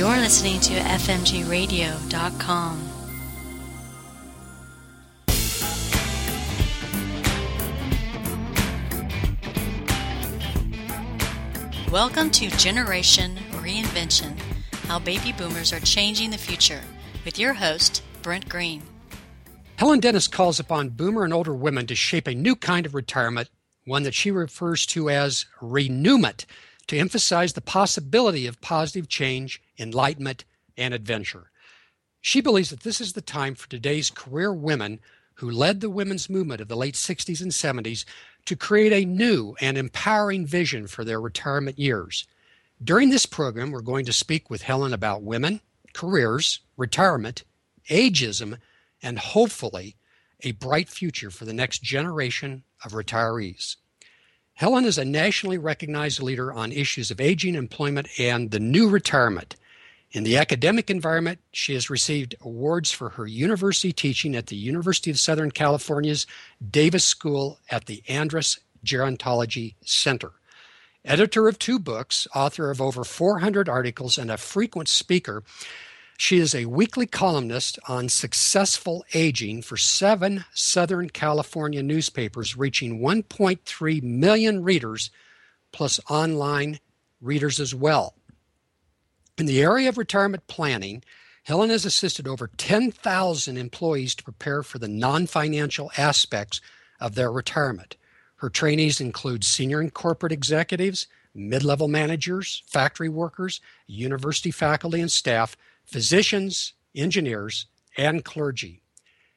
You're listening to FMGradio.com. Welcome to Generation Reinvention, How Baby Boomers Are Changing the Future, with your host, Brent Green. Helen Dennis calls upon boomer and older women to shape a new kind of retirement, one that she refers to as renewment, to emphasize the possibility of positive change, enlightenment, and adventure. She believes that this is the time for today's career women who led the women's movement of the late 60s and 70s to create a new and empowering vision for their retirement years. During this program, we're going to speak with Helen about women, careers, retirement, ageism, and hopefully a bright future for the next generation of retirees. Helen is a nationally recognized leader on issues of aging, employment, and the new retirement. In the academic environment, she has received awards for her university teaching at the University of Southern California's Davis School at the Andrus Gerontology Center. Editor of 2 books, author of over 400 articles, and a frequent speaker, she is a weekly columnist on successful aging for 7 Southern California newspapers, reaching 1.3 million readers, plus online readers as well. In the area of retirement planning, Helen has assisted over 10,000 employees to prepare for the non-financial aspects of their retirement. Her trainees include senior and corporate executives, mid-level managers, factory workers, university faculty and staff, physicians, engineers, and clergy.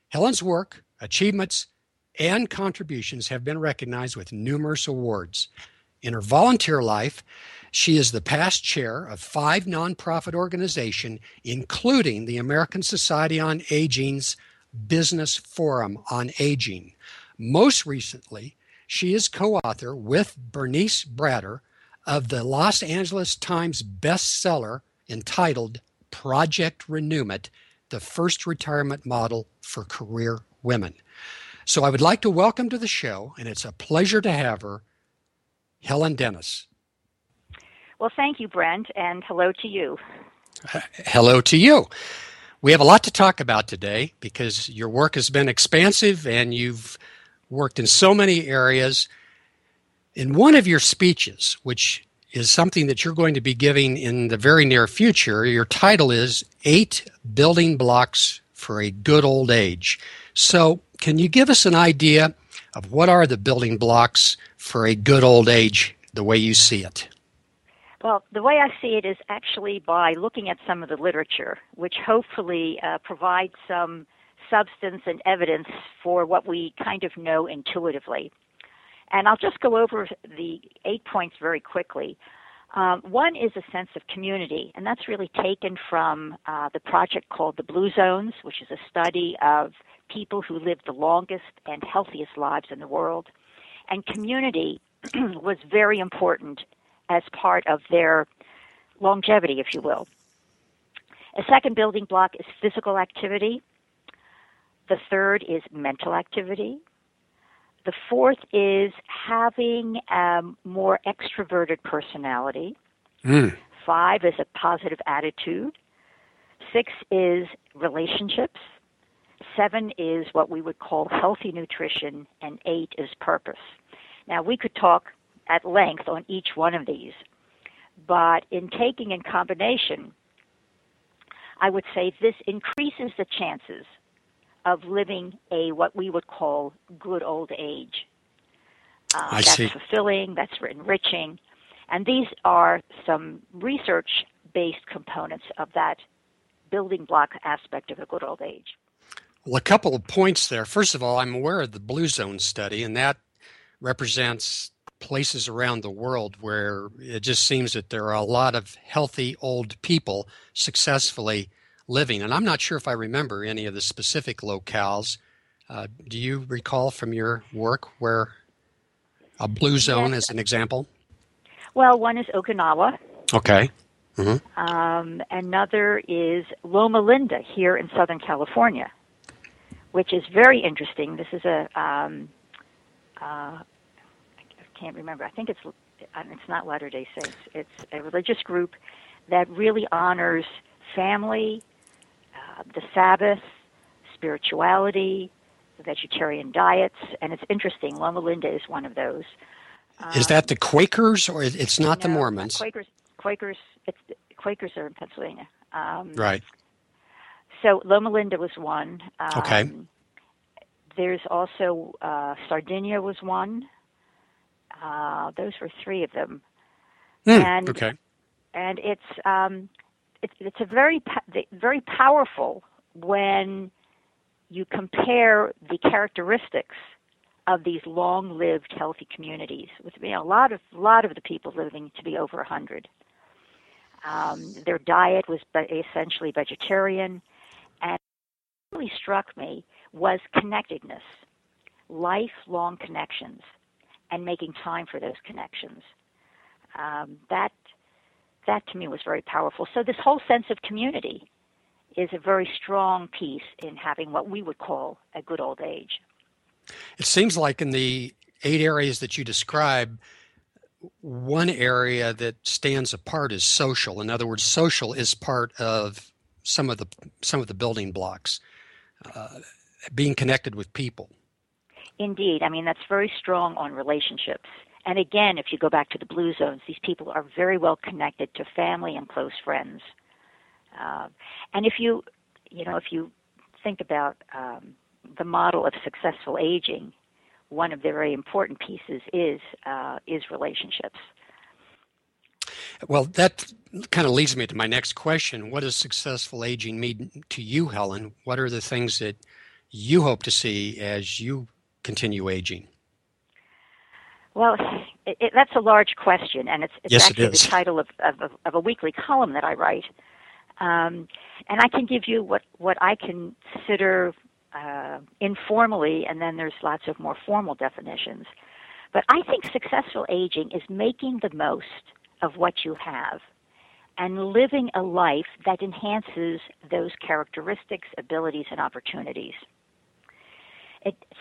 Helen's work, achievements, and contributions have been recognized with numerous awards. In her volunteer life, she is the past chair of 5 nonprofit organizations, including the American Society on Aging's Business Forum on Aging. Most recently, she is co-author with Bernice Bratter of the Los Angeles Times bestseller entitled Project Renewment, the first retirement model for career women. So I would like to welcome to the show, and it's a pleasure to have her, Helen Dennis. Well, thank you, Brent, and hello to you. Hello to you. We have a lot to talk about today because your work has been expansive and you've worked in so many areas. In one of your speeches, which is something that you're going to be giving in the very near future, your title is 8 Building Blocks for a Good Old Age. So can you give us an idea of what are the building blocks for a good old age, the way you see it? Well, the way I see it is actually by looking at some of the literature, which hopefully provides some substance and evidence for what we kind of know intuitively. And I'll just go over the 8 points very quickly. One is a sense of community, and that's really taken from the project called the Blue Zones, which is a study of people who live the longest and healthiest lives in the world. And community was very important as part of their longevity, if you will. A second building block is physical activity. The third is mental activity. The fourth is having a more extroverted personality. 5 is a positive attitude. 6 is relationships. 7 is what we would call healthy nutrition. And 8 is purpose. Now, we could talk at length on each one of these, but in taking in combination, I would say this increases the chances of living a what we would call good old age. That's fulfilling, that's enriching, and these are some research-based components of that building block aspect of a good old age. Well, a couple of points there. First of all, I'm aware of the Blue Zone study, and that represents places around the world where it just seems that there are a lot of healthy old people successfully living. And I'm not sure if I remember any of the specific locales. Do you recall from your work where a blue zone is an example? Well, one is Okinawa. Okay. Mm-hmm. Another is Loma Linda here in Southern California, which is very interesting. This is a, I can't remember. I think it's not Latter-day Saints. It's a religious group that really honors family, the Sabbath, spirituality, the vegetarian diets, and it's interesting. Loma Linda is one of those. Is that the Quakers, or it's not the Mormons? Quakers are in Pennsylvania. Right. So Loma Linda was one. Okay. There's also Sardinia was one. Those were three of them. And it's a very powerful when you compare the characteristics of these long-lived healthy communities with a lot of the people living to be over 100. Their diet was essentially vegetarian, and what really struck me was connectedness, lifelong connections, and making time for those connections. That to me was very powerful. So this whole sense of community is a very strong piece in having what we would call a good old age. It seems like in the 8 areas that you describe, one area that stands apart is social. In other words, social is part of some of the building blocks, being connected with people. Indeed. I mean, that's very strong on relationships. And again, if you go back to the Blue Zones, these people are very well connected to family and close friends. And if you think about the model of successful aging, one of the very important pieces is relationships. Well, that kind of leads me to my next question. What does successful aging mean to you, Helen? What are the things that you hope to see as you continue aging? Well, that's a large question, and it's actually the title of a weekly column that I write. And I can give you what I consider informally, and then there's lots of more formal definitions. But I think successful aging is making the most of what you have and living a life that enhances those characteristics, abilities, and opportunities.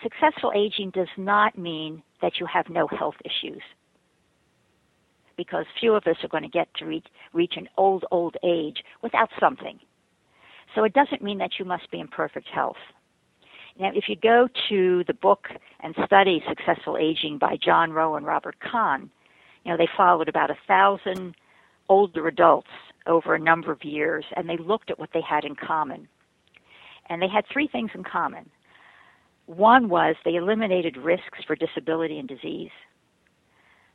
Successful aging does not mean that you have no health issues, because few of us are going to get to reach an old age without something. So it doesn't mean that you must be in perfect health. Now, if you go to the book and study Successful Aging by John Rowe and Robert Kahn, they followed about 1,000 older adults over a number of years, and they looked at what they had in common. And they had 3 things in common. One was they eliminated risks for disability and disease.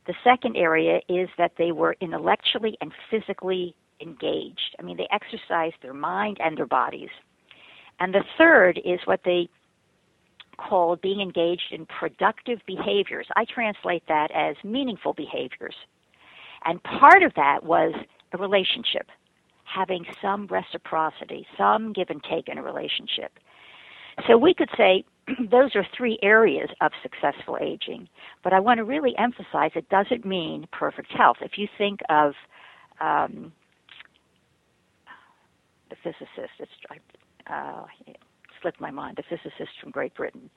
The second area is that they were intellectually and physically engaged. I mean, they exercised their mind and their bodies. And the third is what they called being engaged in productive behaviors. I translate that as meaningful behaviors. And part of that was a relationship, having some reciprocity, some give and take in a relationship. So we could say those are 3 areas of successful aging, but I want to really emphasize it doesn't mean perfect health. If you think of the physicist, it slipped my mind, the physicist from Great Britain,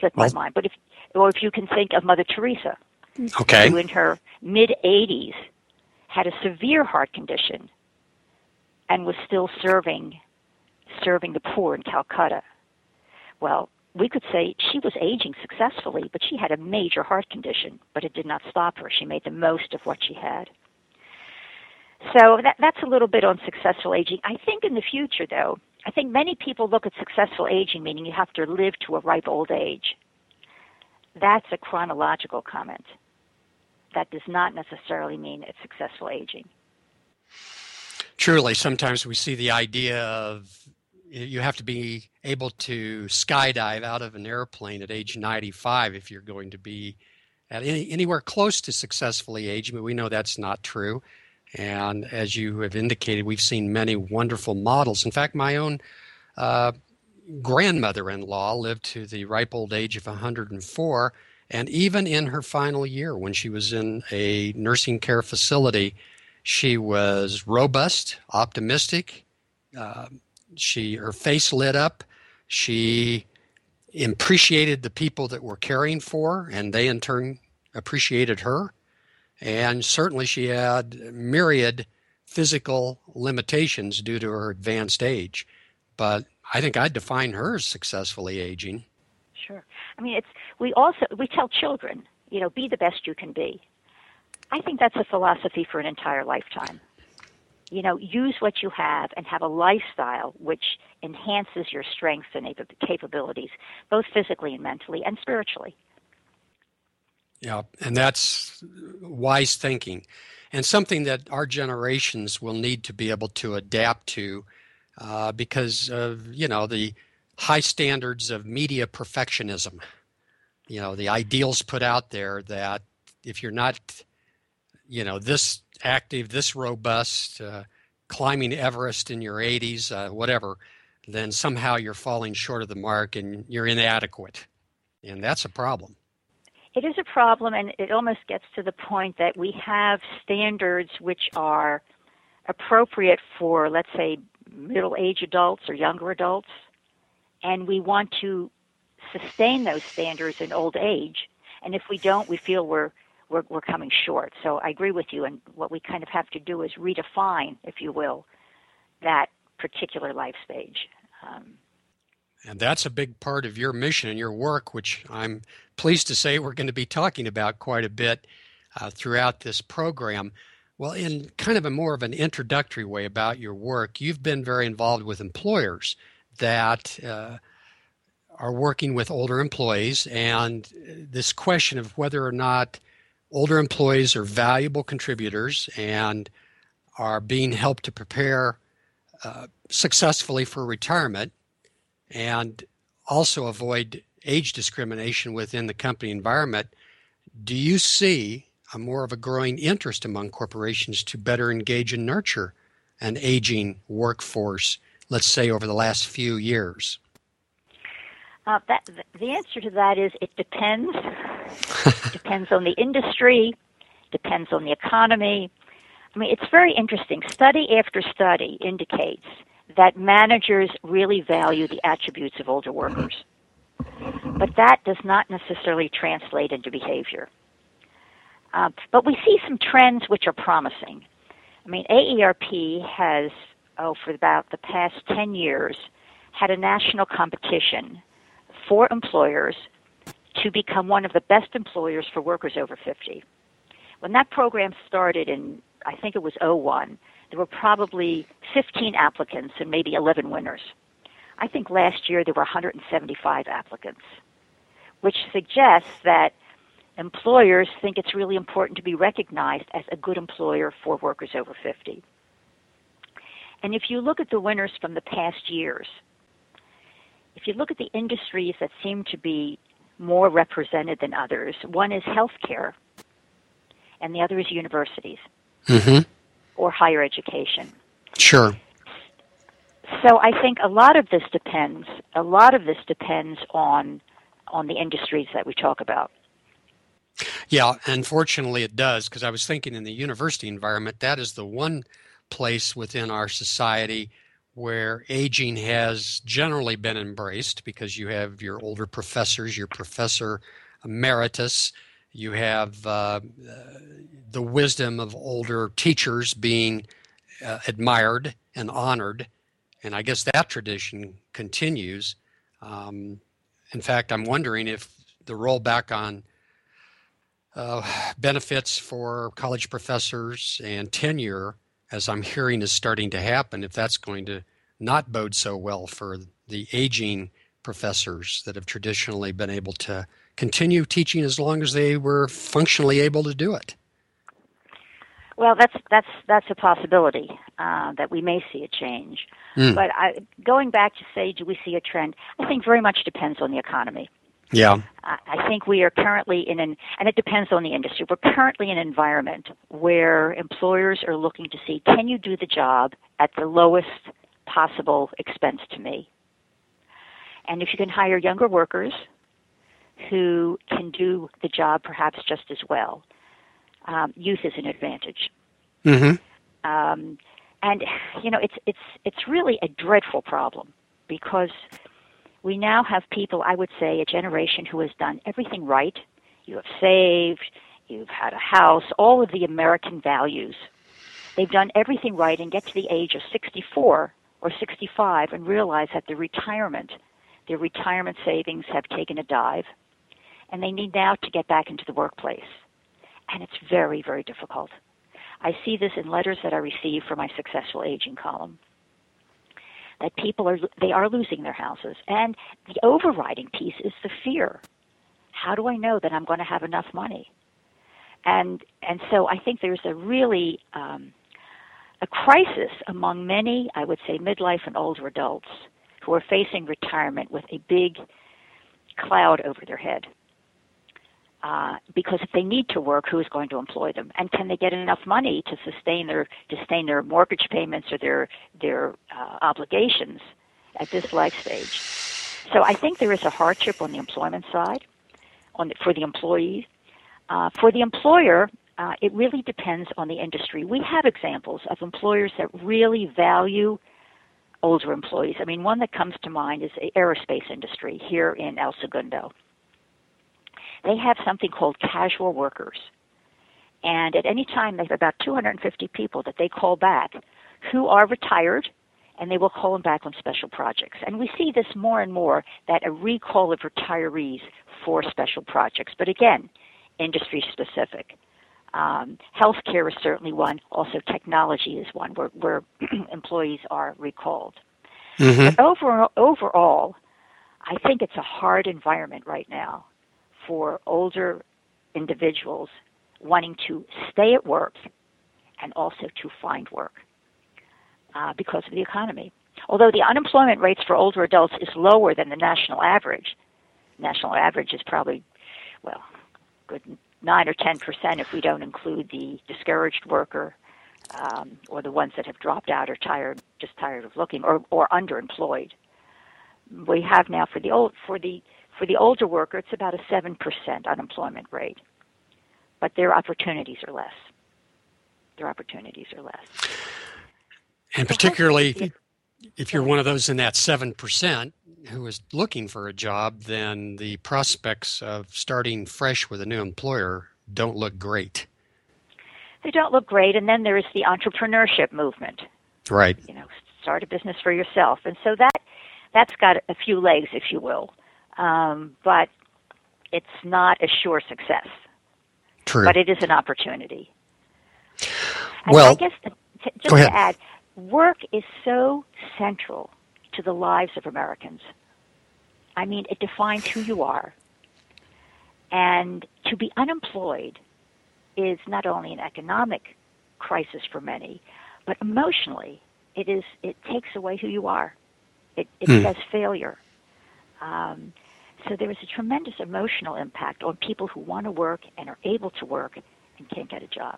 slipped my mind. But if you can think of Mother Teresa, okay, who in her mid-80s had a severe heart condition and was still serving the poor in Calcutta. Well, we could say she was aging successfully, but she had a major heart condition, but it did not stop her. She made the most of what she had. So that's a little bit on successful aging. I think in the future, though, I think many people look at successful aging, meaning you have to live to a ripe old age. That's a chronological comment. That does not necessarily mean it's successful aging. Truly, sometimes we see the idea of you have to be able to skydive out of an airplane at age 95 if you're going to be at anywhere close to successfully aging, but we know that's not true. And as you have indicated, we've seen many wonderful models. In fact, my own grandmother-in-law lived to the ripe old age of 104, and even in her final year when she was in a nursing care facility, she was robust, optimistic. Her face lit up. She appreciated the people that were caring for her, and they in turn appreciated her. And certainly she had myriad physical limitations due to her advanced age. But I think I'd define her as successfully aging. Sure. I mean, we tell children, be the best you can be. I think that's a philosophy for an entire lifetime. Use what you have and have a lifestyle which enhances your strengths and capabilities, both physically and mentally and spiritually. Yeah, and that's wise thinking, and something that our generations will need to be able to adapt to because of, the high standards of media perfectionism. The ideals put out there that if you're not, this active, this robust, climbing Everest in your 80s, whatever, then somehow you're falling short of the mark and you're inadequate. And that's a problem. It is a problem, and it almost gets to the point that we have standards which are appropriate for, let's say, middle-aged adults or younger adults, and we want to sustain those standards in old age. And if we don't, we feel we're coming short. So I agree with you, and what we kind of have to do is redefine, if you will, that particular life stage. And that's a big part of your mission and your work, which I'm pleased to say we're going to be talking about quite a bit throughout this program. Well, in kind of a more of an introductory way about your work, you've been very involved with employers that are working with older employees, and this question of whether or not older employees are valuable contributors and are being helped to prepare successfully for retirement, and also avoid age discrimination within the company environment. Do you see a more of a growing interest among corporations to better engage and nurture an aging workforce, let's say over the last few years? The answer to that is it depends. It depends on the industry, depends on the economy. I mean, it's very interesting. Study after study indicates that managers really value the attributes of older workers. But that does not necessarily translate into behavior. But we see some trends which are promising. I mean, AERP has, for about the past 10 years, had a national competition for employers to become one of the best employers for workers over 50. When that program started in, I think it was 2001, there were probably 15 applicants and maybe 11 winners. I think last year there were 175 applicants, which suggests that employers think it's really important to be recognized as a good employer for workers over 50. And if you look at the winners from the past years, if you look at the industries that seem to be more represented than others, one is healthcare and the other is universities. Mm-hmm. Or higher education. Sure. So I think a lot of this depends on the industries that we talk about. Yeah, unfortunately it does, because I was thinking in the university environment, that is the one place within our society where aging has generally been embraced, because you have your older professors, your professor emeritus. You have the wisdom of older teachers being admired and honored, and I guess that tradition continues. In fact, I'm wondering if the rollback on benefits for college professors and tenure, as I'm hearing is starting to happen, if that's going to not bode so well for the aging professors that have traditionally been able to continue teaching as long as they were functionally able to do it. Well, that's a possibility that we may see a change. Mm. But going back to say, do we see a trend? I think very much depends on the economy. Yeah. I think we are currently and it depends on the industry. We're currently in an environment where employers are looking to see, can you do the job at the lowest possible expense to me? And if you can hire younger workers who can do the job perhaps just as well, youth is an advantage. Mm-hmm. And it's really a dreadful problem, because we now have people, I would say, a generation who has done everything right. You have saved, you've had a house, all of the American values. They've done everything right and get to the age of 64 or 65 and realize that their retirement savings have taken a dive, and they need now to get back into the workplace. And it's very, very difficult. I see this in letters that I receive for my successful aging column, that people are, they are losing their houses. And the overriding piece is the fear. How do I know that I'm going to have enough money? And so I think there's a really a crisis among many, I would say, midlife and older adults who are facing retirement with a big cloud over their head. Because if they need to work, who is going to employ them? And can they get enough money to sustain their mortgage payments or their obligations at this life stage? So I think there is a hardship on the employment side, for the employee. For the employer, it really depends on the industry. We have examples of employers that really value older employees. I mean, one that comes to mind is the aerospace industry here in El Segundo. They have something called casual workers. And at any time, they have about 250 people that they call back who are retired, and they will call them back on special projects. And we see this more and more, that a recall of retirees for special projects. But again, industry-specific. Healthcare is certainly one. Also, technology is one where employees are recalled. Mm-hmm. But overall, I think it's a hard environment right now for older individuals wanting to stay at work and also to find work because of the economy. Although the unemployment rates for older adults is lower than the national average. National average is probably, well, good 9 or 10% if we don't include the discouraged worker or the ones that have dropped out or tired of looking or underemployed. We have now for the older worker, it's about a 7% unemployment rate, but their opportunities are less. And particularly if you're one of those in that 7% who is looking for a job, then the prospects of starting fresh with a new employer don't look great. They don't look great, and then there is the entrepreneurship movement. Right. You know, start a business for yourself. And so that's got a few legs, if you will. But it's not a sure success. True. But it is an opportunity. And well, I guess just to add, work is so central to the lives of Americans. I mean, it defines who you are. And to be unemployed is not only an economic crisis for many, but emotionally, it takes away who you are. It says failure. So there is a tremendous emotional impact on people who want to work and are able to work and can't get a job.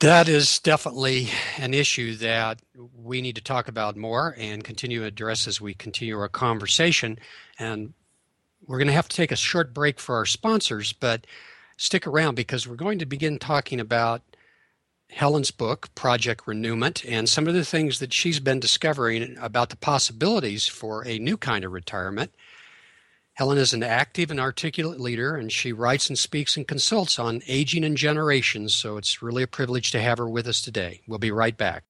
That is definitely an issue that we need to talk about more and continue to address as we continue our conversation. And we're going to have to take a short break for our sponsors, but stick around because we're going to begin talking about Helen's book, Project Renewment, and some of the things that she's been discovering about the possibilities for a new kind of retirement. Helen is an active and articulate leader, and she writes and speaks and consults on aging and generations, so it's really a privilege to have her with us today. We'll be right back.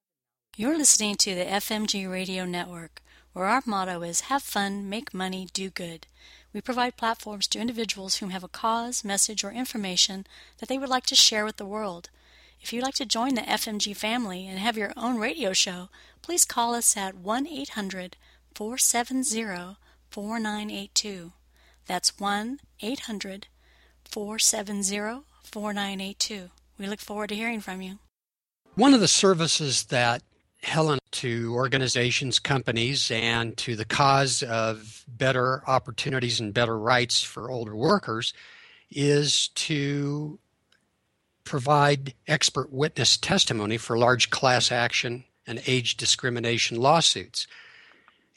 You're listening to the FMG Radio Network, where our motto is have fun, make money, do good. We provide platforms to individuals who have a cause, message, or information that they would like to share with the world. If you'd like to join the FMG family and have your own radio show, please call us at 1-800-470-4982. That's 1-800-470-4982. We look forward to hearing from you. One of the services that Helen to organizations, companies, and to the cause of better opportunities and better rights for older workers is to provide expert witness testimony for large class action and age discrimination lawsuits.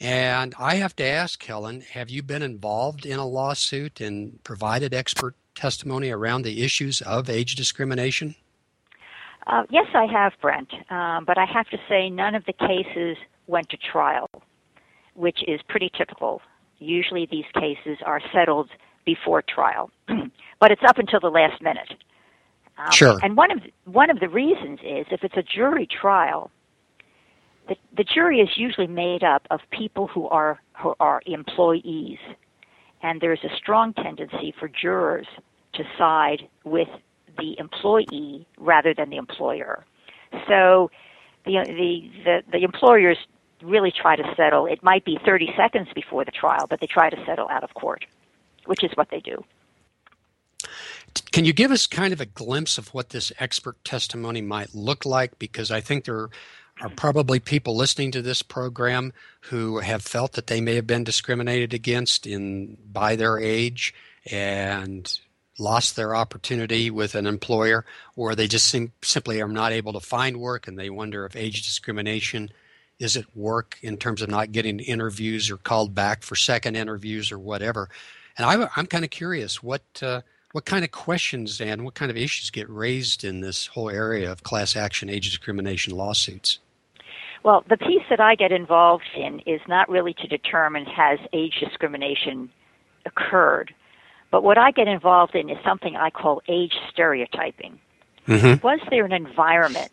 And I have to ask, Helen, have you been involved in a lawsuit and provided expert testimony around the issues of age discrimination? Yes, I have, Brent. But I have to say none of the cases went to trial, which is pretty typical. Usually these cases are settled before trial, but it's up until the last minute. Sure. And one of the reasons is if it's a jury trial, the jury is usually made up of people who are employees, and there's a strong tendency for jurors to side with the employee rather than the employer. So the employers really try to settle. It might be 30 seconds before the trial, but they try to settle out of court, which is what they do. Can you give us kind of a glimpse of what this expert testimony might look like? Because I think there are probably people listening to this program who have felt that they may have been discriminated against by their age and lost their opportunity with an employer, or they just simply are not able to find work, and they wonder if age discrimination is at work in terms of not getting interviews or called back for second interviews or whatever. And I'm kind of curious what kind of questions and what kind of issues get raised in this whole area of class action age discrimination lawsuits? Well, the piece that I get involved in is not really to determine has age discrimination occurred, but what I get involved in is something I call age stereotyping. Mm-hmm. Was there an environment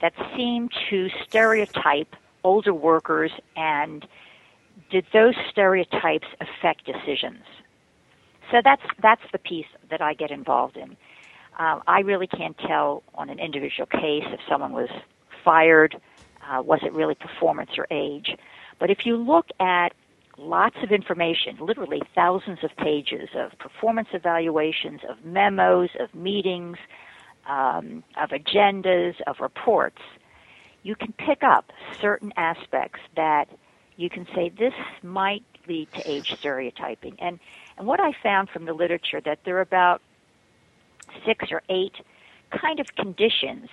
that seemed to stereotype older workers, and did those stereotypes affect decisions? So that's the piece that I get involved in. I really can't tell on an individual case if someone was fired, was it really performance or age. But if you look at lots of information, literally thousands of pages of performance evaluations, of memos, of meetings, of agendas, of reports, you can pick up certain aspects that you can say this might lead to age stereotyping. And what I found from the literature that there are about 6 or 8 kind of conditions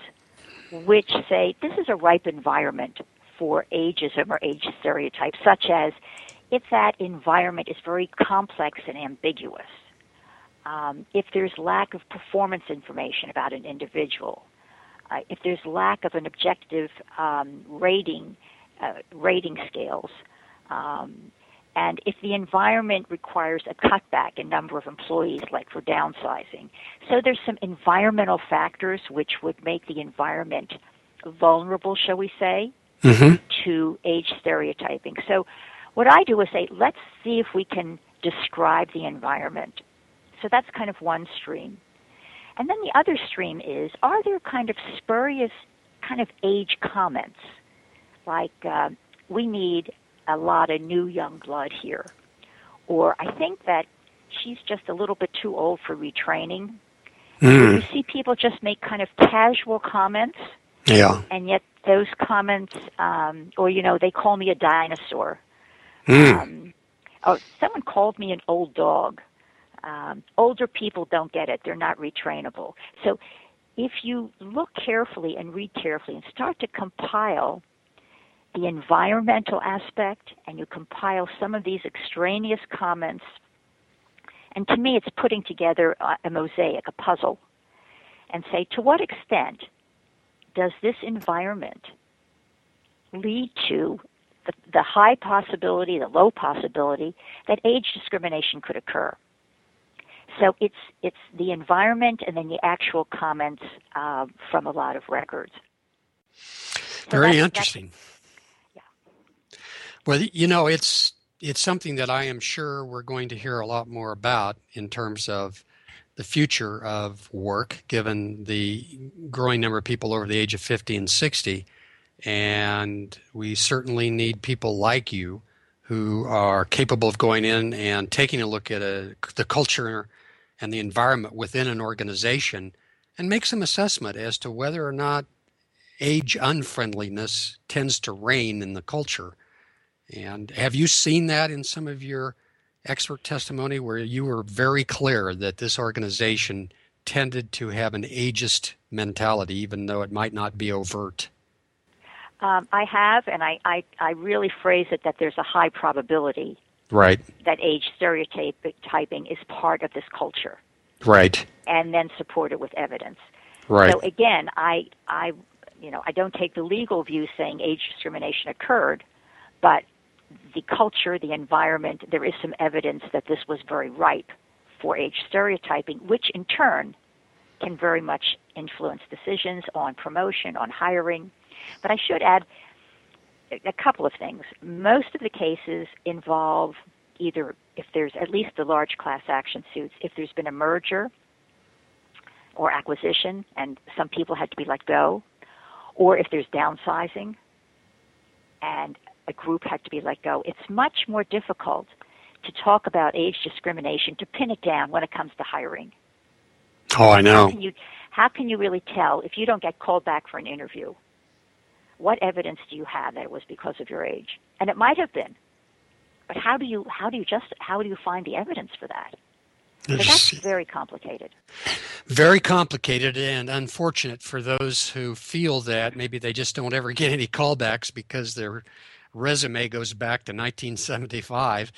which say this is a ripe environment for ageism or age stereotypes, such as if that environment is very complex and ambiguous, if there's lack of performance information about an individual, if there's lack of an objective rating scales, and if the environment requires a cutback in number of employees, like for downsizing. So there's some environmental factors which would make the environment vulnerable, shall we say, mm-hmm. to age stereotyping. So what I do is say, let's see if we can describe the environment. So that's kind of one stream. And then the other stream is, are there kind of spurious kind of age comments? Like, we need a lot of new young blood here. Or I think that she's just a little bit too old for retraining. Mm. You see people just make kind of casual comments. Yeah. And yet those comments, or, you know, they call me a dinosaur. Mm. Or someone called me an old dog. Older people don't get it. They're not retrainable. So if you look carefully and read carefully and start to compile the environmental aspect, and you compile some of these extraneous comments, and to me it's putting together a mosaic, a puzzle, and say, to what extent does this environment lead to the high possibility, the low possibility, that age discrimination could occur? So it's the environment and then the actual comments from a lot of records. So very interesting. Yeah. Well, you know, it's something that I am sure we're going to hear a lot more about in terms of the future of work, given the growing number of people over the age of 50 and 60. And we certainly need people like you who are capable of going in and taking a look at the culture and the environment within an organization and make some assessment as to whether or not age unfriendliness tends to reign in the culture. And have you seen that in some of your expert testimony where you were very clear that this organization tended to have an ageist mentality, even though it might not be overt? I have, and I really phrase it that there's a high probability right. that age stereotyping is part of this culture. Right. And then support it with evidence. Right. So again, I don't take the legal view saying age discrimination occurred, but the culture, the environment, there is some evidence that this was very ripe 4-H stereotyping, which in turn can very much influence decisions on promotion, on hiring. But I should add a couple of things. Most of the cases involve either, if there's at least the large class action suits, if there's been a merger or acquisition and some people had to be let go, or if there's downsizing and a group had to be let go. It's much more difficult to talk about age discrimination, to pin it down when it comes to hiring. Oh, I know. How can you really tell if you don't get called back for an interview? What evidence do you have that it was because of your age? And it might have been, but how do you find the evidence for that? So that's very complicated. Very complicated and unfortunate for those who feel that maybe they just don't ever get any callbacks because their resume goes back to 1975.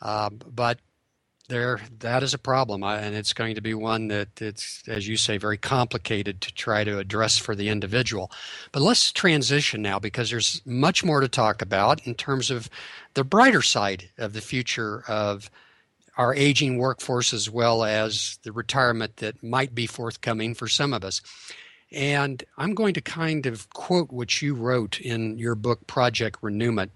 But that is a problem, and it's going to be one that it's, as you say, very complicated to try to address for the individual. But let's transition now, because there's much more to talk about in terms of the brighter side of the future of our aging workforce, as well as the retirement that might be forthcoming for some of us. And I'm going to kind of quote what you wrote in your book, Project Renewment.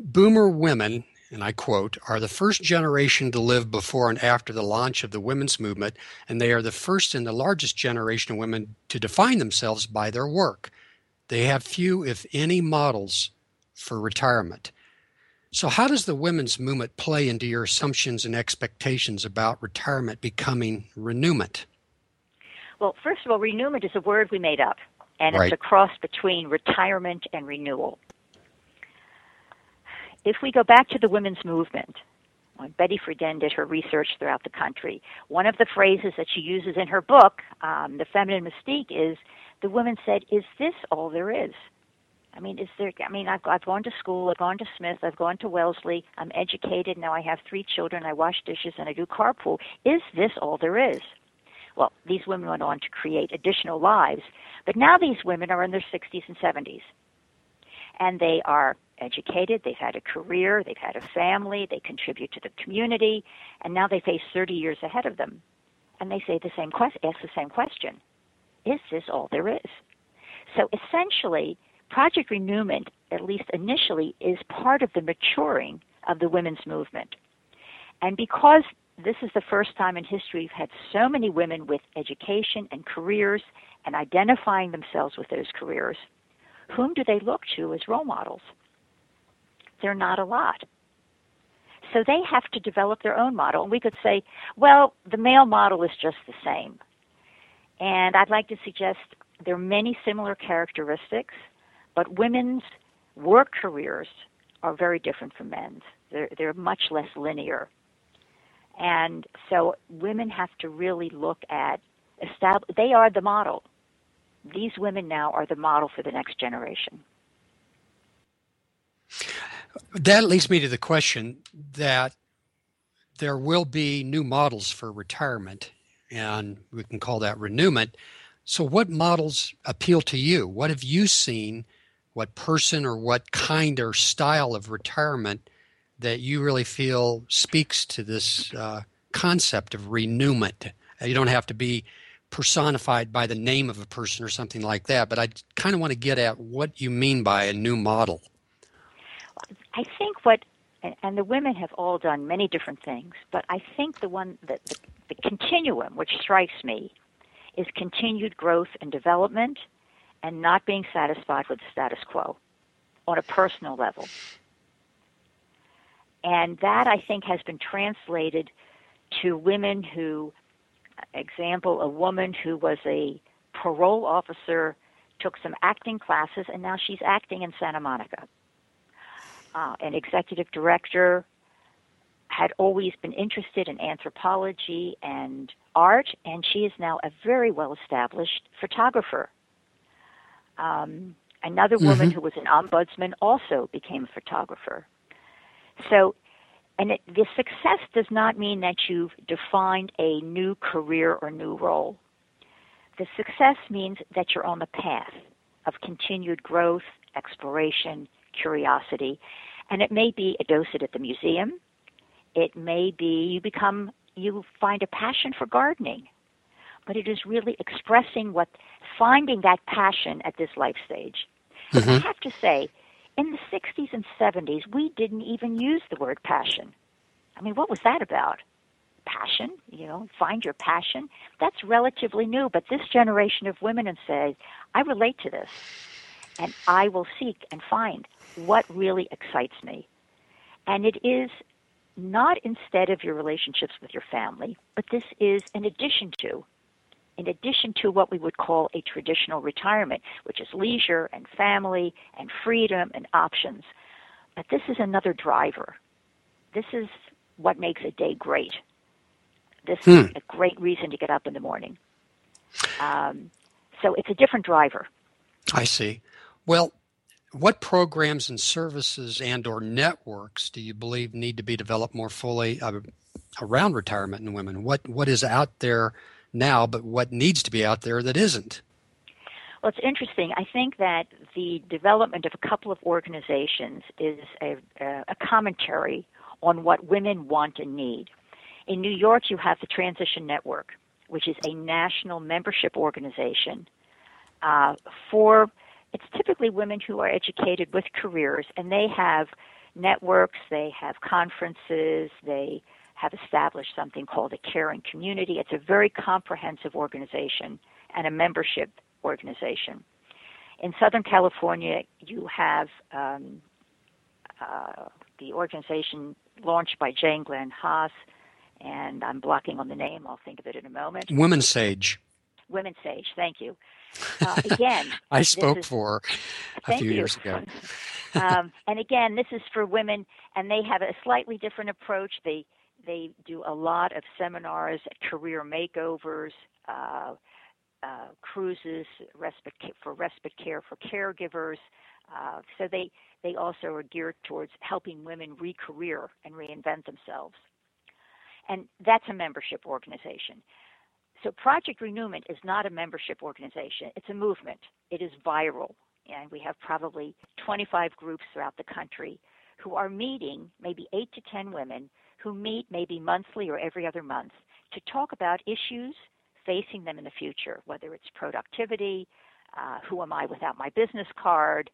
Boomer women, and I quote, are the first generation to live before and after the launch of the women's movement, and they are the first and the largest generation of women to define themselves by their work. They have few, if any, models for retirement. So how does the women's movement play into your assumptions and expectations about retirement becoming renewment? Well, first of all, renewment is a word we made up, and Right. It's a cross between retirement and renewal. If we go back to the women's movement, when Betty Friedan did her research throughout the country, one of the phrases that she uses in her book, The Feminine Mystique, is the women said, is this all there is? I mean, I've gone to school, I've gone to Smith, I've gone to Wellesley, I'm educated, now I have 3 children, I wash dishes, and I do carpool. Is this all there is? Well, these women went on to create additional lives, but now these women are in their 60s and 70s, and they are educated, they've had a career, they've had a family, they contribute to the community, and now they face 30 years ahead of them. And they say ask the same question. Is this all there is? So essentially, Project Renewment, at least initially, is part of the maturing of the women's movement. And because this is the first time in history we've had so many women with education and careers and identifying themselves with those careers, whom do they look to as role models? They're not a lot. So they have to develop their own model. And we could say, well, the male model is just the same. And I'd like to suggest there are many similar characteristics, but women's work careers are very different from men's. They're much less linear. And so women have to really look at, they are the model. These women now are the model for the next generation. That leads me to the question that there will be new models for retirement, and we can call that renewment. So what models appeal to you? What have you seen, what person or what kind or style of retirement that you really feel speaks to this concept of renewment? You don't have to be personified by the name of a person or something like that, but I kind of want to get at what you mean by a new model. I think and the women have all done many different things, but I think the one that the continuum which strikes me is continued growth and development and not being satisfied with the status quo on a personal level. And that, I think, has been translated to women who, example, a woman who was a parole officer, took some acting classes, and now she's acting in Santa Monica. An executive director had always been interested in anthropology and art, and she is now a very well-established photographer. Another woman who was an ombudsman also became a photographer. So, the success does not mean that you've defined a new career or new role. The success means that you're on the path of continued growth, exploration, curiosity, and it may be a docent at the museum. It may be you become you find a passion for gardening. But it is really expressing what, finding that passion at this life stage. Mm-hmm. I have to say, in the 60s and 70s, we didn't even use the word passion. I mean, what was that about? Passion, you know, find your passion. That's relatively new, but this generation of women and say, I relate to this, and I will seek and find what really excites me. And it is not instead of your relationships with your family, but this is in addition to what we would call a traditional retirement, which is leisure and family and freedom and options. But this is another driver. This is what makes a day great. This is a great reason to get up in the morning. So it's a different driver. I see. Well, what programs and services and or networks do you believe need to be developed more fully around retirement and women? What is out there now, but what needs to be out there that isn't? Well, it's interesting. I think that the development of a couple of organizations is a commentary on what women want and need. In New York, you have the Transition Network, which is a national membership organization for, it's typically women who are educated with careers, and they have networks, they have conferences, they have established something called a caring community. It's a very comprehensive organization and a membership organization. In Southern California, you have the organization launched by Jane Glenn Haas, and I'm blocking on the name. I'll think of it in a moment. Women's Sage. Women's Sage. Thank you. Again, I spoke for a few years ago. And again, this is for women, and they have a slightly different approach. They do a lot of seminars, career makeovers, cruises for respite care for caregivers. So they also are geared towards helping women re-career and reinvent themselves. And that's a membership organization. So Project Renewment is not a membership organization. It's a movement. It is viral. And we have probably 25 groups throughout the country who are meeting, maybe 8 to 10 women, who meet maybe monthly or every other month to talk about issues facing them in the future, whether it's productivity, who am I without my business card,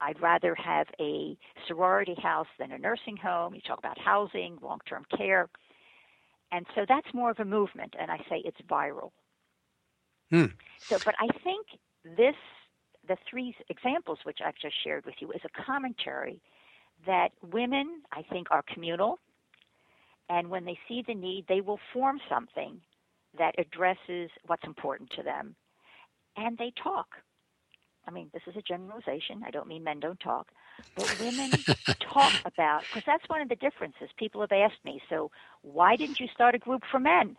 I'd rather have a sorority house than a nursing home. You talk about housing, long-term care. And so that's more of a movement, and I say it's viral. Hmm. So, but I think the three examples which I've just shared with you is a commentary that women, I think, are communal, and when they see the need, they will form something that addresses what's important to them, and they talk. I mean, this is a generalization. I don't mean men don't talk. But women talk about, because that's one of the differences. People have asked me, so why didn't you start a group for men?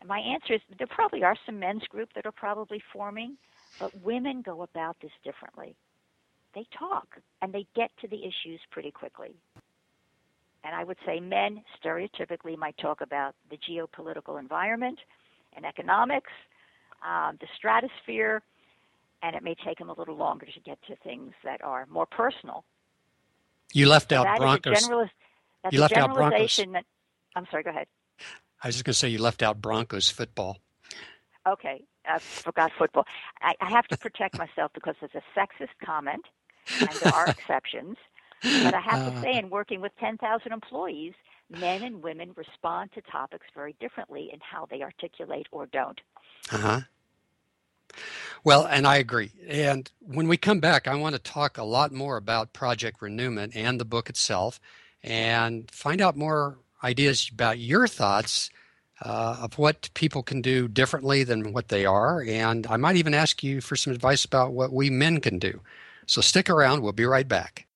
And my answer is there probably are some men's groups that are probably forming, but women go about this differently. They talk, and they get to the issues pretty quickly. And I would say men stereotypically might talk about the geopolitical environment and economics, the stratosphere, and it may take them a little longer to get to things that are more personal. You left out Broncos. You left out Broncos. I'm sorry, go ahead. I was just going to say you left out Broncos football. Okay, I forgot football. I have to protect myself because it's a sexist comment, and there are exceptions. But I have to say, in working with 10,000 employees, men and women respond to topics very differently in how they articulate or don't. Uh-huh. Well, and I agree. And when we come back, I want to talk a lot more about Project Renewment and the book itself and find out more ideas about your thoughts of what people can do differently than what they are. And I might even ask you for some advice about what we men can do. So stick around. We'll be right back.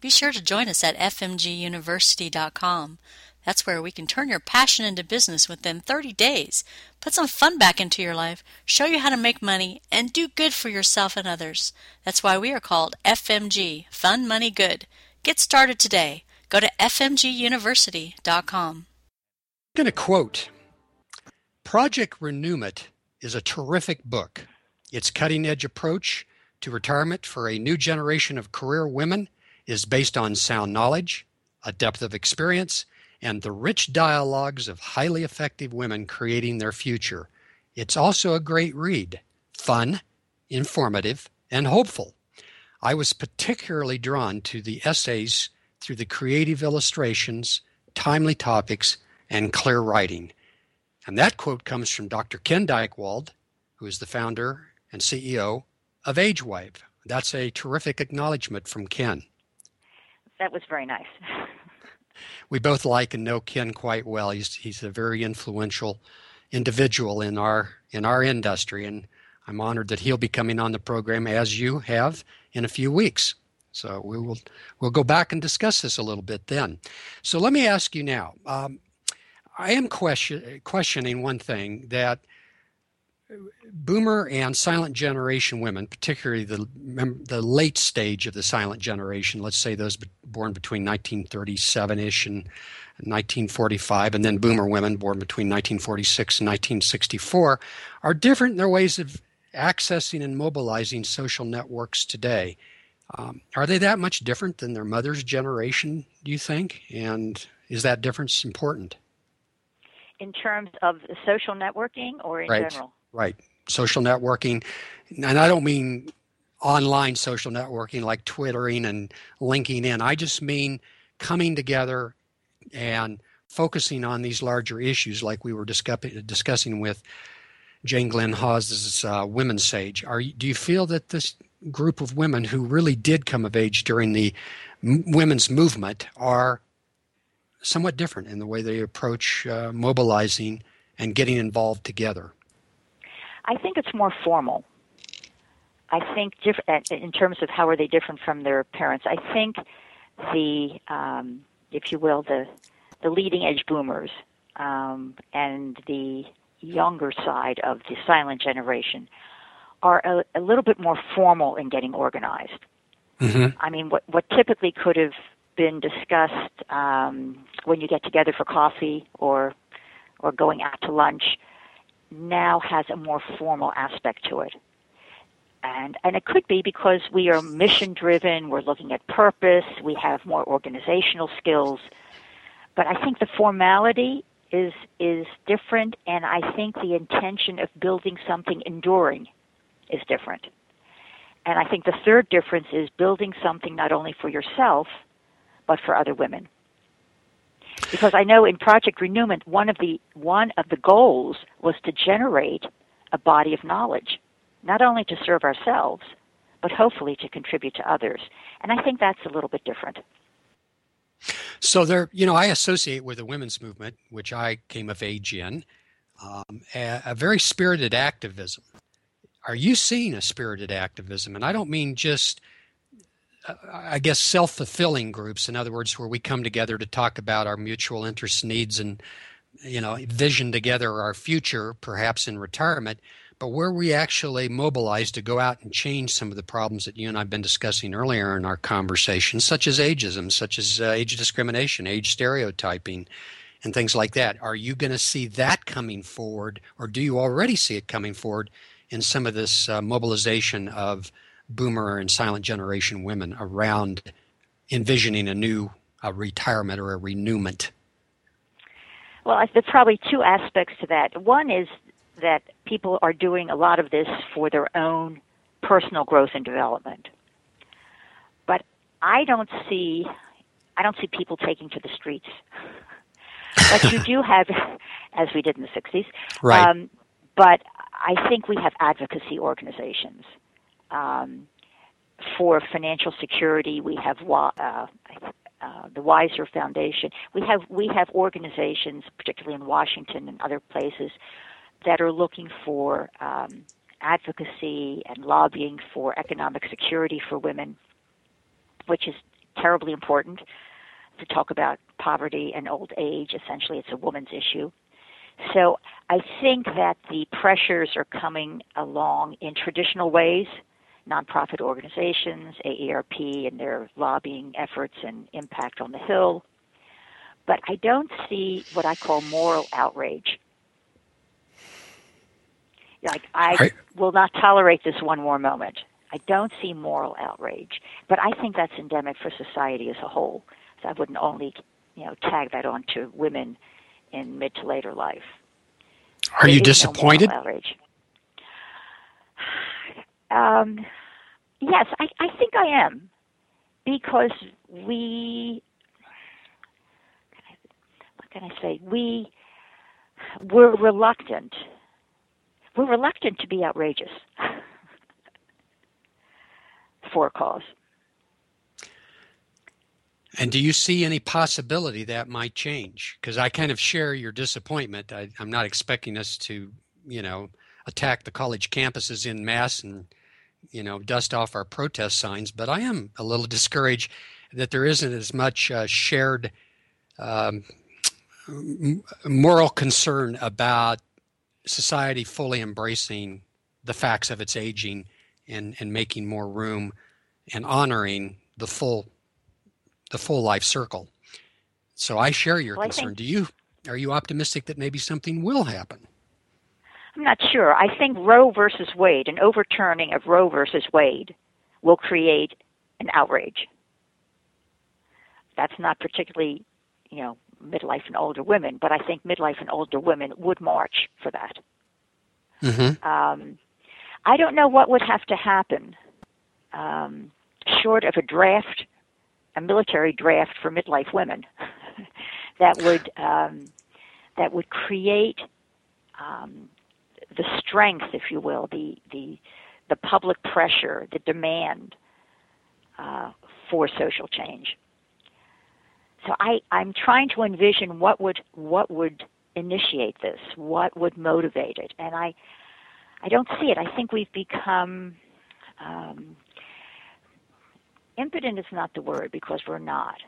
Be sure to join us at FMGUniversity.com. That's where we can turn your passion into business within 30 days, put some fun back into your life, show you how to make money, and do good for yourself and others. That's why we are called FMG, Fun Money Good. Get started today. Go to FMGUniversity.com. I'm going to quote, Project Renewment is a terrific book. Its cutting-edge approach to retirement for a new generation of career women is based on sound knowledge, a depth of experience, and the rich dialogues of highly effective women creating their future. It's also a great read, fun, informative, and hopeful. I was particularly drawn to the essays through the creative illustrations, timely topics, and clear writing. And that quote comes from Dr. Ken Dychtwald, who is the founder and CEO of Age Wave. That's a terrific acknowledgement from Ken. That was very nice. We both like and know Ken quite well. He's a very influential individual in our industry, and I'm honored that he'll be coming on the program, as you have, in a few weeks. So we'll go back and discuss this a little bit then. So let me ask you now. I am questioning one thing that Boomer and silent generation women, particularly the late stage of the silent generation, let's say those born between 1937-ish and 1945, and then Boomer women born between 1946 and 1964, are different in their ways of accessing and mobilizing social networks today. Are they that much different than their mother's generation, do you think? And is that difference important? In terms of social networking or in general? Right. Social networking. And I don't mean online social networking like Twittering and LinkedIn. I just mean coming together and focusing on these larger issues like we were discussing with Jane Glenn Haas' Women's Sage. Do you feel that this group of women who really did come of age during the women's movement are somewhat different in the way they approach mobilizing and getting involved together? I think it's more formal. I think in terms of how are they different from their parents. I think the leading edge boomers and the younger side of the silent generation are a little bit more formal in getting organized. Mm-hmm. I mean, what typically could have been discussed when you get together for coffee or going out to lunch now has a more formal aspect to it. And it could be because we are mission-driven, we're looking at purpose, we have more organizational skills. But I think the formality is different, and I think the intention of building something enduring is different. And I think the third difference is building something not only for yourself, but for other women. Because I know in Project Renewment, one of the goals was to generate a body of knowledge, not only to serve ourselves, but hopefully to contribute to others. And I think that's a little bit different. So I associate with the women's movement, which I came of age in, a very spirited activism. Are you seeing a spirited activism? And I don't mean just, I guess, self-fulfilling groups, in other words, where we come together to talk about our mutual interests, needs, and, vision together our future, perhaps in retirement, but where we actually mobilize to go out and change some of the problems that you and I have been discussing earlier in our conversation, such as ageism, such as age discrimination, age stereotyping, and things like that. Are you going to see that coming forward, or do you already see it coming forward in some of this mobilization of Boomer and silent generation women around envisioning a new retirement or a renewment? Well, there's probably two aspects to that. One is that people are doing a lot of this for their own personal growth and development. But I don't see people taking to the streets. But you do have, as we did in the 60s. Right. But I think we have advocacy organizations. For financial security, we have the Wiser Foundation. We have organizations, particularly in Washington and other places, that are looking for advocacy and lobbying for economic security for women, which is terribly important to talk about poverty and old age. Essentially, it's a woman's issue. So I think that the pressures are coming along in traditional ways. Nonprofit organizations, AERP and their lobbying efforts and impact on the Hill. But I don't see what I call moral outrage. Like, I will not tolerate this one more moment. I don't see moral outrage. But I think that's endemic for society as a whole. So I wouldn't only, tag that on to women in mid to later life. Are you disappointed? Yes, I think I am, because we're reluctant. We're reluctant to be outrageous for a cause. And do you see any possibility that might change? Because I kind of share your disappointment. I'm not expecting us to, attack the college campuses in mass and, dust off our protest signs. But I am a little discouraged that there isn't as much shared moral concern about society fully embracing the facts of its aging and making more room and honoring the full life circle. So I share your concern. Are you optimistic that maybe something will happen? I'm not sure. I think Roe versus Wade, an overturning of Roe versus Wade, will create an outrage. That's not particularly, midlife and older women, but I think midlife and older women would march for that. Mm-hmm. I don't know what would have to happen short of a draft, a military draft for midlife women that would create the strength, if you will, the public pressure, the demand for social change. So I'm trying to envision what would initiate this, what would motivate it, and I don't see it. I think we've become impotent is not the word, because we're not.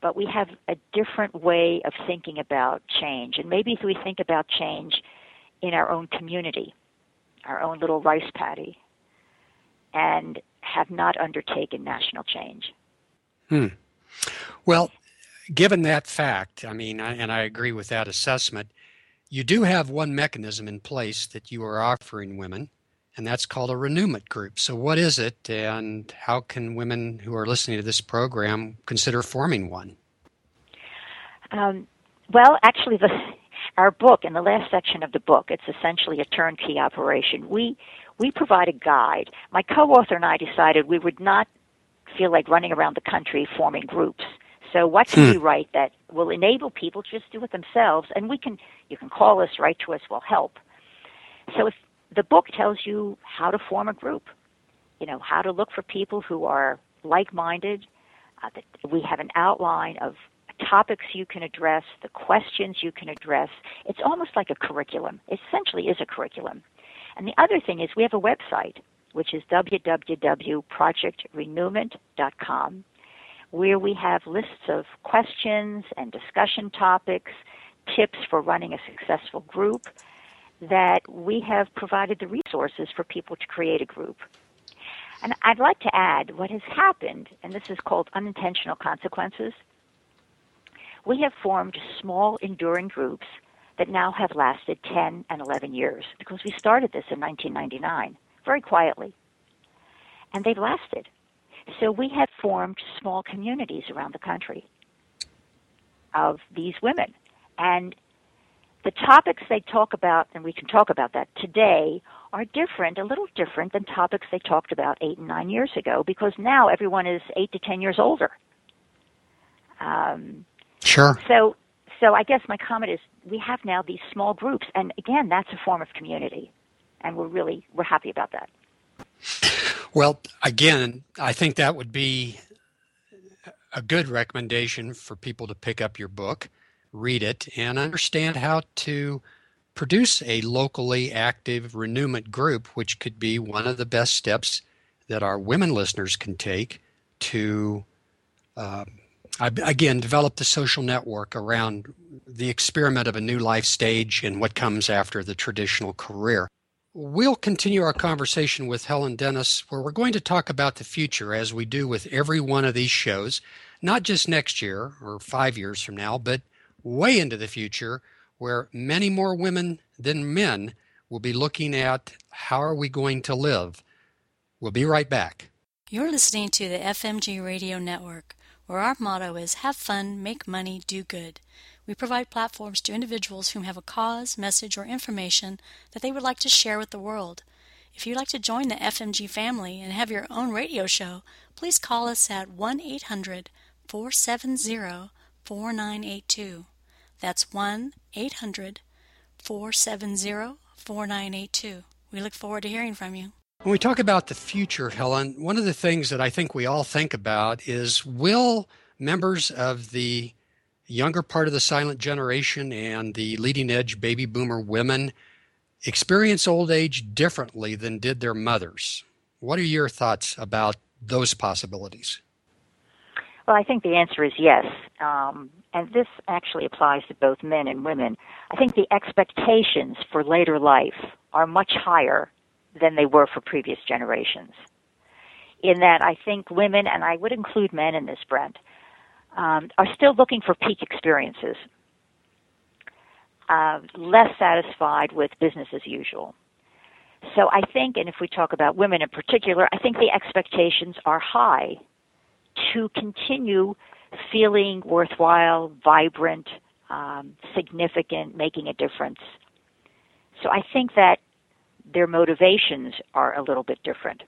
But we have a different way of thinking about change. And maybe if we think about change in our own community, our own little rice paddy, and have not undertaken national change. Well, given that fact, and I agree with that assessment, you do have one mechanism in place that you are offering women, and that's called a renewment group. So what is it, and how can women who are listening to this program consider forming one? Well, actually, our book, in the last section of the book, it's essentially a turnkey operation. We provide a guide. My co-author and I decided we would not feel like running around the country forming groups. So what can we write that will enable people to just do it themselves? And you can call us, write to us, we'll help. So if the book tells you how to form a group, how to look for people who are like-minded. We have an outline of topics you can address, the questions you can address. It's almost like a curriculum. It essentially is a curriculum. And the other thing is we have a website, which is www.projectrenewment.com, where we have lists of questions and discussion topics, tips for running a successful group, that we have provided the resources for people to create a group. And I'd like to add what has happened, and this is called unintentional consequences. We have formed small, enduring groups that now have lasted 10 and 11 years, because we started this in 1999, very quietly, and they've lasted. So we have formed small communities around the country of these women, and the topics they talk about, and we can talk about that today, are different, a little different than topics they talked about 8 and 9 years ago, because now everyone is 8 to 10 years older. Sure. So I guess my comment is we have now these small groups, and again, that's a form of community, and we're happy about that. Well, again, I think that would be a good recommendation for people to pick up your book, read it, and understand how to produce a locally active renewment group, which could be one of the best steps that our women listeners can take to, develop the social network around the experiment of a new life stage and what comes after the traditional career. We'll continue our conversation with Helen Dennis, where we're going to talk about the future, as we do with every one of these shows, not just next year or 5 years from now, but way into the future, where many more women than men will be looking at how are we going to live. We'll be right back. You're listening to the FMG Radio Network, where our motto is have fun, make money, do good. We provide platforms to individuals who have a cause, message, or information that they would like to share with the world. If you'd like to join the FMG family and have your own radio show, please call us at 1-800-470-4982. That's 1-800-470-4982. We look forward to hearing from you. When we talk about the future, Helen, one of the things that I think we all think about is, will members of the younger part of the silent generation and the leading edge baby boomer women experience old age differently than did their mothers? What are your thoughts about those possibilities? Well, I think the answer is yes. And this actually applies to both men and women. I think the expectations for later life are much higher than they were for previous generations. In that, I think women, and I would include men in this, Brent, are still looking for peak experiences, less satisfied with business as usual. So I think, and if we talk about women in particular, I think the expectations are high to continue feeling worthwhile, vibrant, significant, making a difference. So I think that their motivations are a little bit different.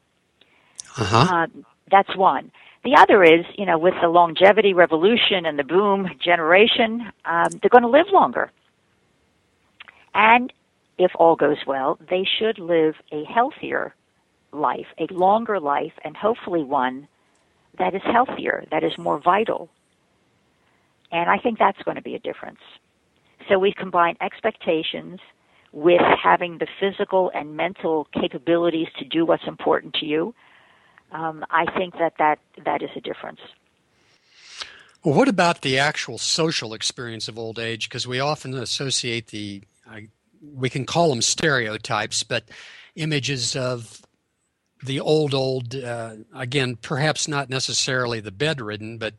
That's one. The other is, you know, with the longevity revolution and the boom generation, they're going to live longer. And if all goes well, they should live a healthier life, a longer life, and hopefully one that is healthier, that is more vital. And I think that's going to be a difference. So we combine expectations with having the physical and mental capabilities to do what's important to you. I think that is a difference. Well, what about the actual social experience of old age? Because we often associate we can call them stereotypes, but images of the old, again, perhaps not necessarily the bedridden, but,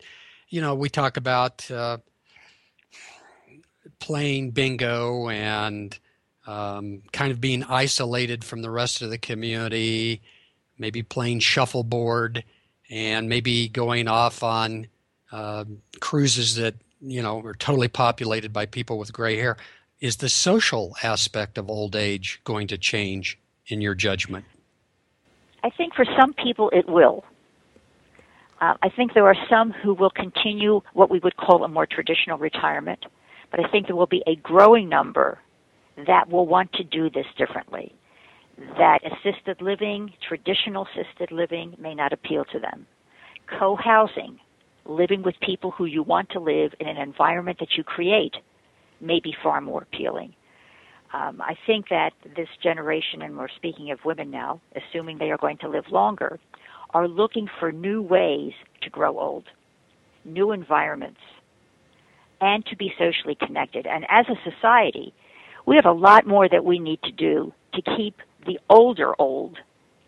you know, we talk about playing bingo and kind of being isolated from the rest of the community, maybe playing shuffleboard, and maybe going off on cruises that, you know, are totally populated by people with gray hair. Is the social aspect of old age going to change in your judgment? I think for some people it will. I think there are some who will continue what we would call a more traditional retirement, but I think there will be a growing number that will want to do this differently, that assisted living, traditional assisted living, may not appeal to them. Co-housing, living with people who you want to live in an environment that you create, may be far more appealing. I think that this generation, and we're speaking of women now, assuming they are going to live longer, are looking for new ways to grow old, new environments, and to be socially connected. And as a society, we have a lot more that we need to do to keep the older old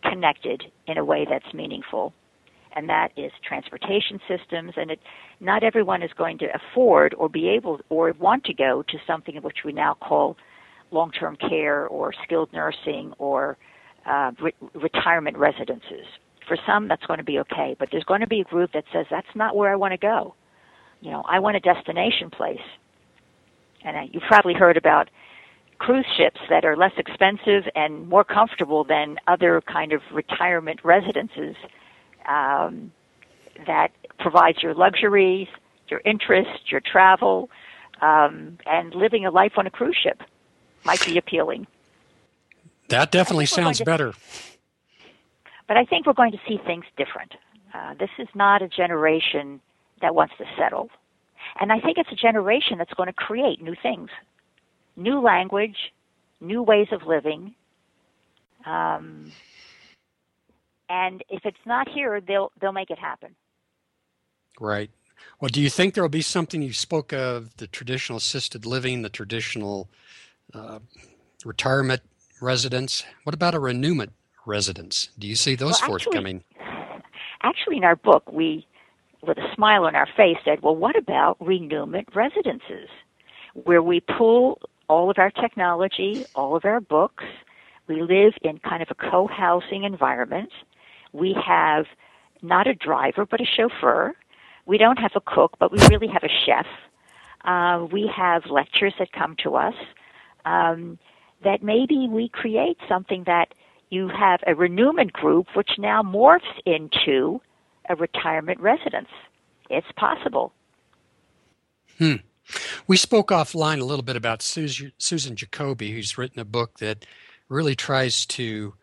connected in a way that's meaningful. And that is transportation systems. And not everyone is going to afford or be able or want to go to something which we now call long-term care or skilled nursing or retirement residences. For some, that's going to be okay. But there's going to be a group that says, that's not where I want to go. You know, I want a destination place. And you've probably heard about cruise ships that are less expensive and more comfortable than other kind of retirement residences that provides your luxuries, your interest, your travel, and living a life on a cruise ship might be appealing. That definitely sounds better. But I think we're going to see things different. This is not a generation that wants to settle. And I think it's a generation that's going to create new things, new language, new ways of living. And if it's not here, they'll make it happen. Right. Well, do you think there will be something? You spoke of the traditional assisted living, the traditional retirement residence. What about a renewment residence? Do you see those forthcoming? Actually, in our book, we, with a smile on our face, said, well, what about renewment residences, where we pull all of our technology, all of our books, we live in kind of a co-housing environment. We have not a driver, but a chauffeur. We don't have a cook, but we really have a chef. We have lectures that come to us, that maybe we create something that you have a renewment group, which now morphs into a retirement residence. It's possible. We spoke offline a little bit about Susan Jacoby, who's written a book that really tries to,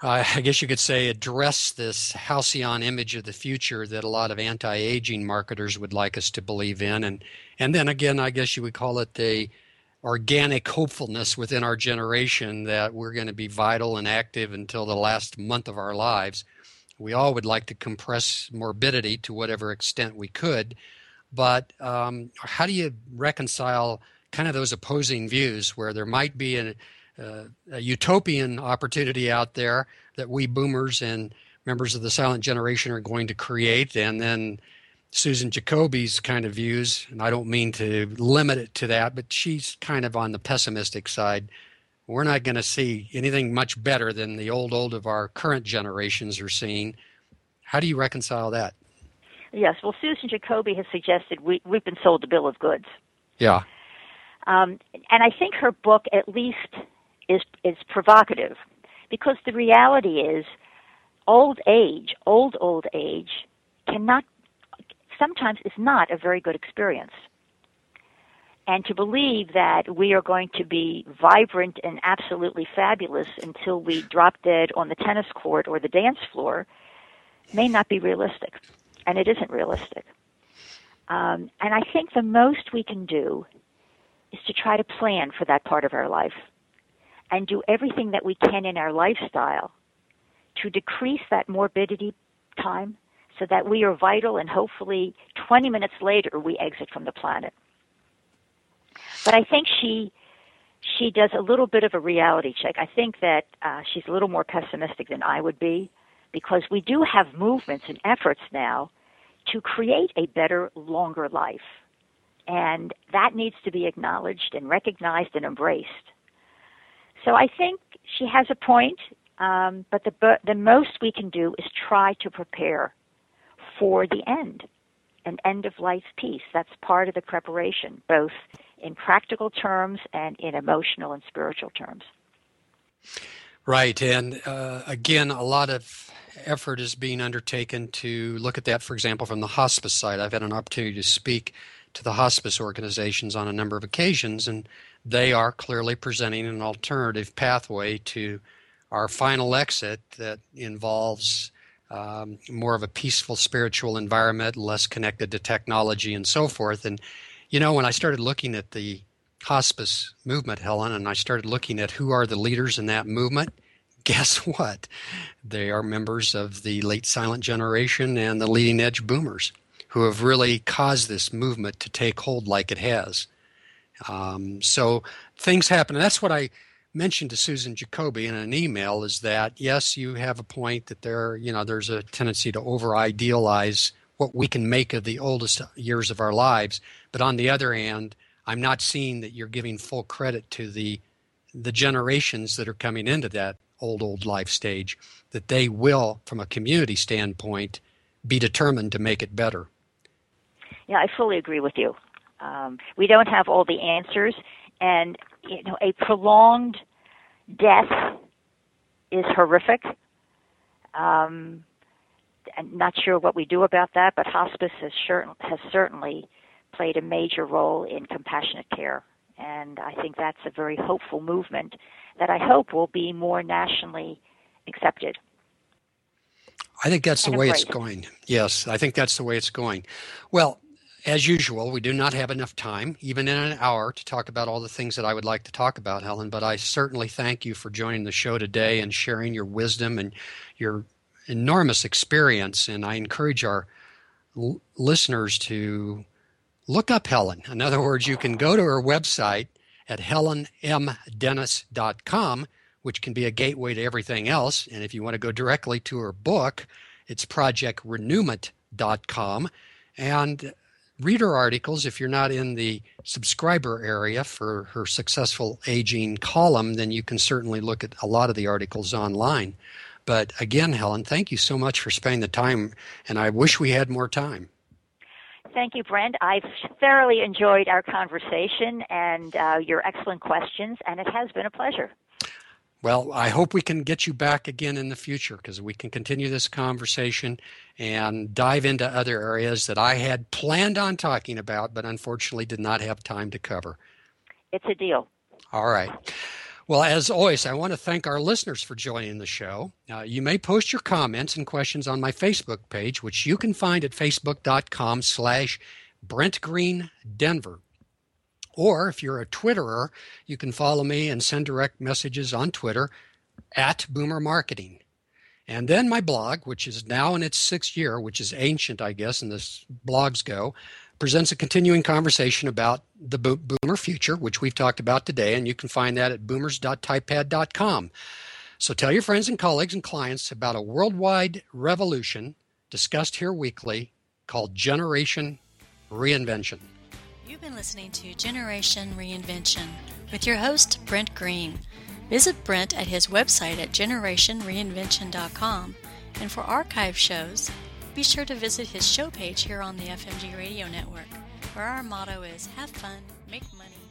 I guess you could say, address this halcyon image of the future that a lot of anti-aging marketers would like us to believe in. And then again, I guess you would call it the organic hopefulness within our generation that we're going to be vital and active until the last month of our lives. We all would like to compress morbidity to whatever extent we could. But how do you reconcile kind of those opposing views where there might be a utopian opportunity out there that we boomers and members of the silent generation are going to create, and then Susan Jacoby's kind of views, and I don't mean to limit it to that, but she's kind of on the pessimistic side. We're not going to see anything much better than the old of our current generations are seeing. How do you reconcile that? Yes, well, Susan Jacoby has suggested we've been sold a bill of goods. Yeah. And I think her book at least is provocative, because the reality is old age cannot, sometimes is not a very good experience. And to believe that we are going to be vibrant and absolutely fabulous until we drop dead on the tennis court or the dance floor may not be realistic. And it isn't realistic. And I think the most we can do is to try to plan for that part of our life and do everything that we can in our lifestyle to decrease that morbidity time so that we are vital and hopefully 20 minutes later we exit from the planet. But I think she does a little bit of a reality check. I think that she's a little more pessimistic than I would be, because we do have movements and efforts now to create a better, longer life. And that needs to be acknowledged and recognized and embraced. So I think she has a point, but the most we can do is try to prepare for the end, an end-of-life peace. That's part of the preparation, both in practical terms and in emotional and spiritual terms. Right. And again, a lot of effort is being undertaken to look at that, for example, from the hospice side. I've had an opportunity to speak to the hospice organizations on a number of occasions, and they are clearly presenting an alternative pathway to our final exit that involves more of a peaceful spiritual environment, less connected to technology and so forth. And, you know, when I started looking at the hospice movement, Helen, and I started looking at who are the leaders in that movement, guess what? They are members of the late silent generation and the leading edge boomers who have really caused this movement to take hold like it has. So things happen. And that's what I mentioned to Susan Jacoby in an email, is that, yes, you have a point that there, you know, there's a tendency to over-idealize what we can make of the oldest years of our lives. But on the other hand, I'm not seeing that you're giving full credit to the generations that are coming into that old life stage, that they will, from a community standpoint, be determined to make it better. Yeah, I fully agree with you. We don't have all the answers, and you know, a prolonged death is horrific. I'm not sure what we do about that, but hospice has certainly played a major role in compassionate care. And I think that's a very hopeful movement that I hope will be more nationally accepted. I think that's the way it's going. Yes, I think that's the way it's going. Well, as usual, we do not have enough time, even in an hour, to talk about all the things that I would like to talk about, Helen, but I certainly thank you for joining the show today and sharing your wisdom and your enormous experience. And I encourage our listeners to look up Helen. In other words, you can go to her website at helenmdennis.com, which can be a gateway to everything else. And if you want to go directly to her book, it's projectrenewment.com. And read her articles. If you're not in the subscriber area for her Successful Aging column, then you can certainly look at a lot of the articles online. But again, Helen, thank you so much for spending the time. And I wish we had more time. Thank you, Brent. I've thoroughly enjoyed our conversation and your excellent questions, and it has been a pleasure. Well, I hope we can get you back again in the future because we can continue this conversation and dive into other areas that I had planned on talking about but unfortunately did not have time to cover. It's a deal. All right. Well, as always, I want to thank our listeners for joining the show. You may post your comments and questions on my Facebook page, which you can find at facebook.com/BrentGreenDenver. Or if you're a Twitterer, you can follow me and send direct messages on Twitter at Boomer Marketing. And then my blog, which is now in its 6th year, which is ancient, I guess, and this blogs go, presents a continuing conversation about the boomer future, which we've talked about today, and you can find that at boomers.typepad.com. So tell your friends and colleagues and clients about a worldwide revolution discussed here weekly called Generation Reinvention. You've been listening to Generation Reinvention with your host, Brent Green. Visit Brent at his website at generationreinvention.com, and for archive shows, be sure to visit his show page here on the FMG Radio Network, where our motto is, have fun, make money.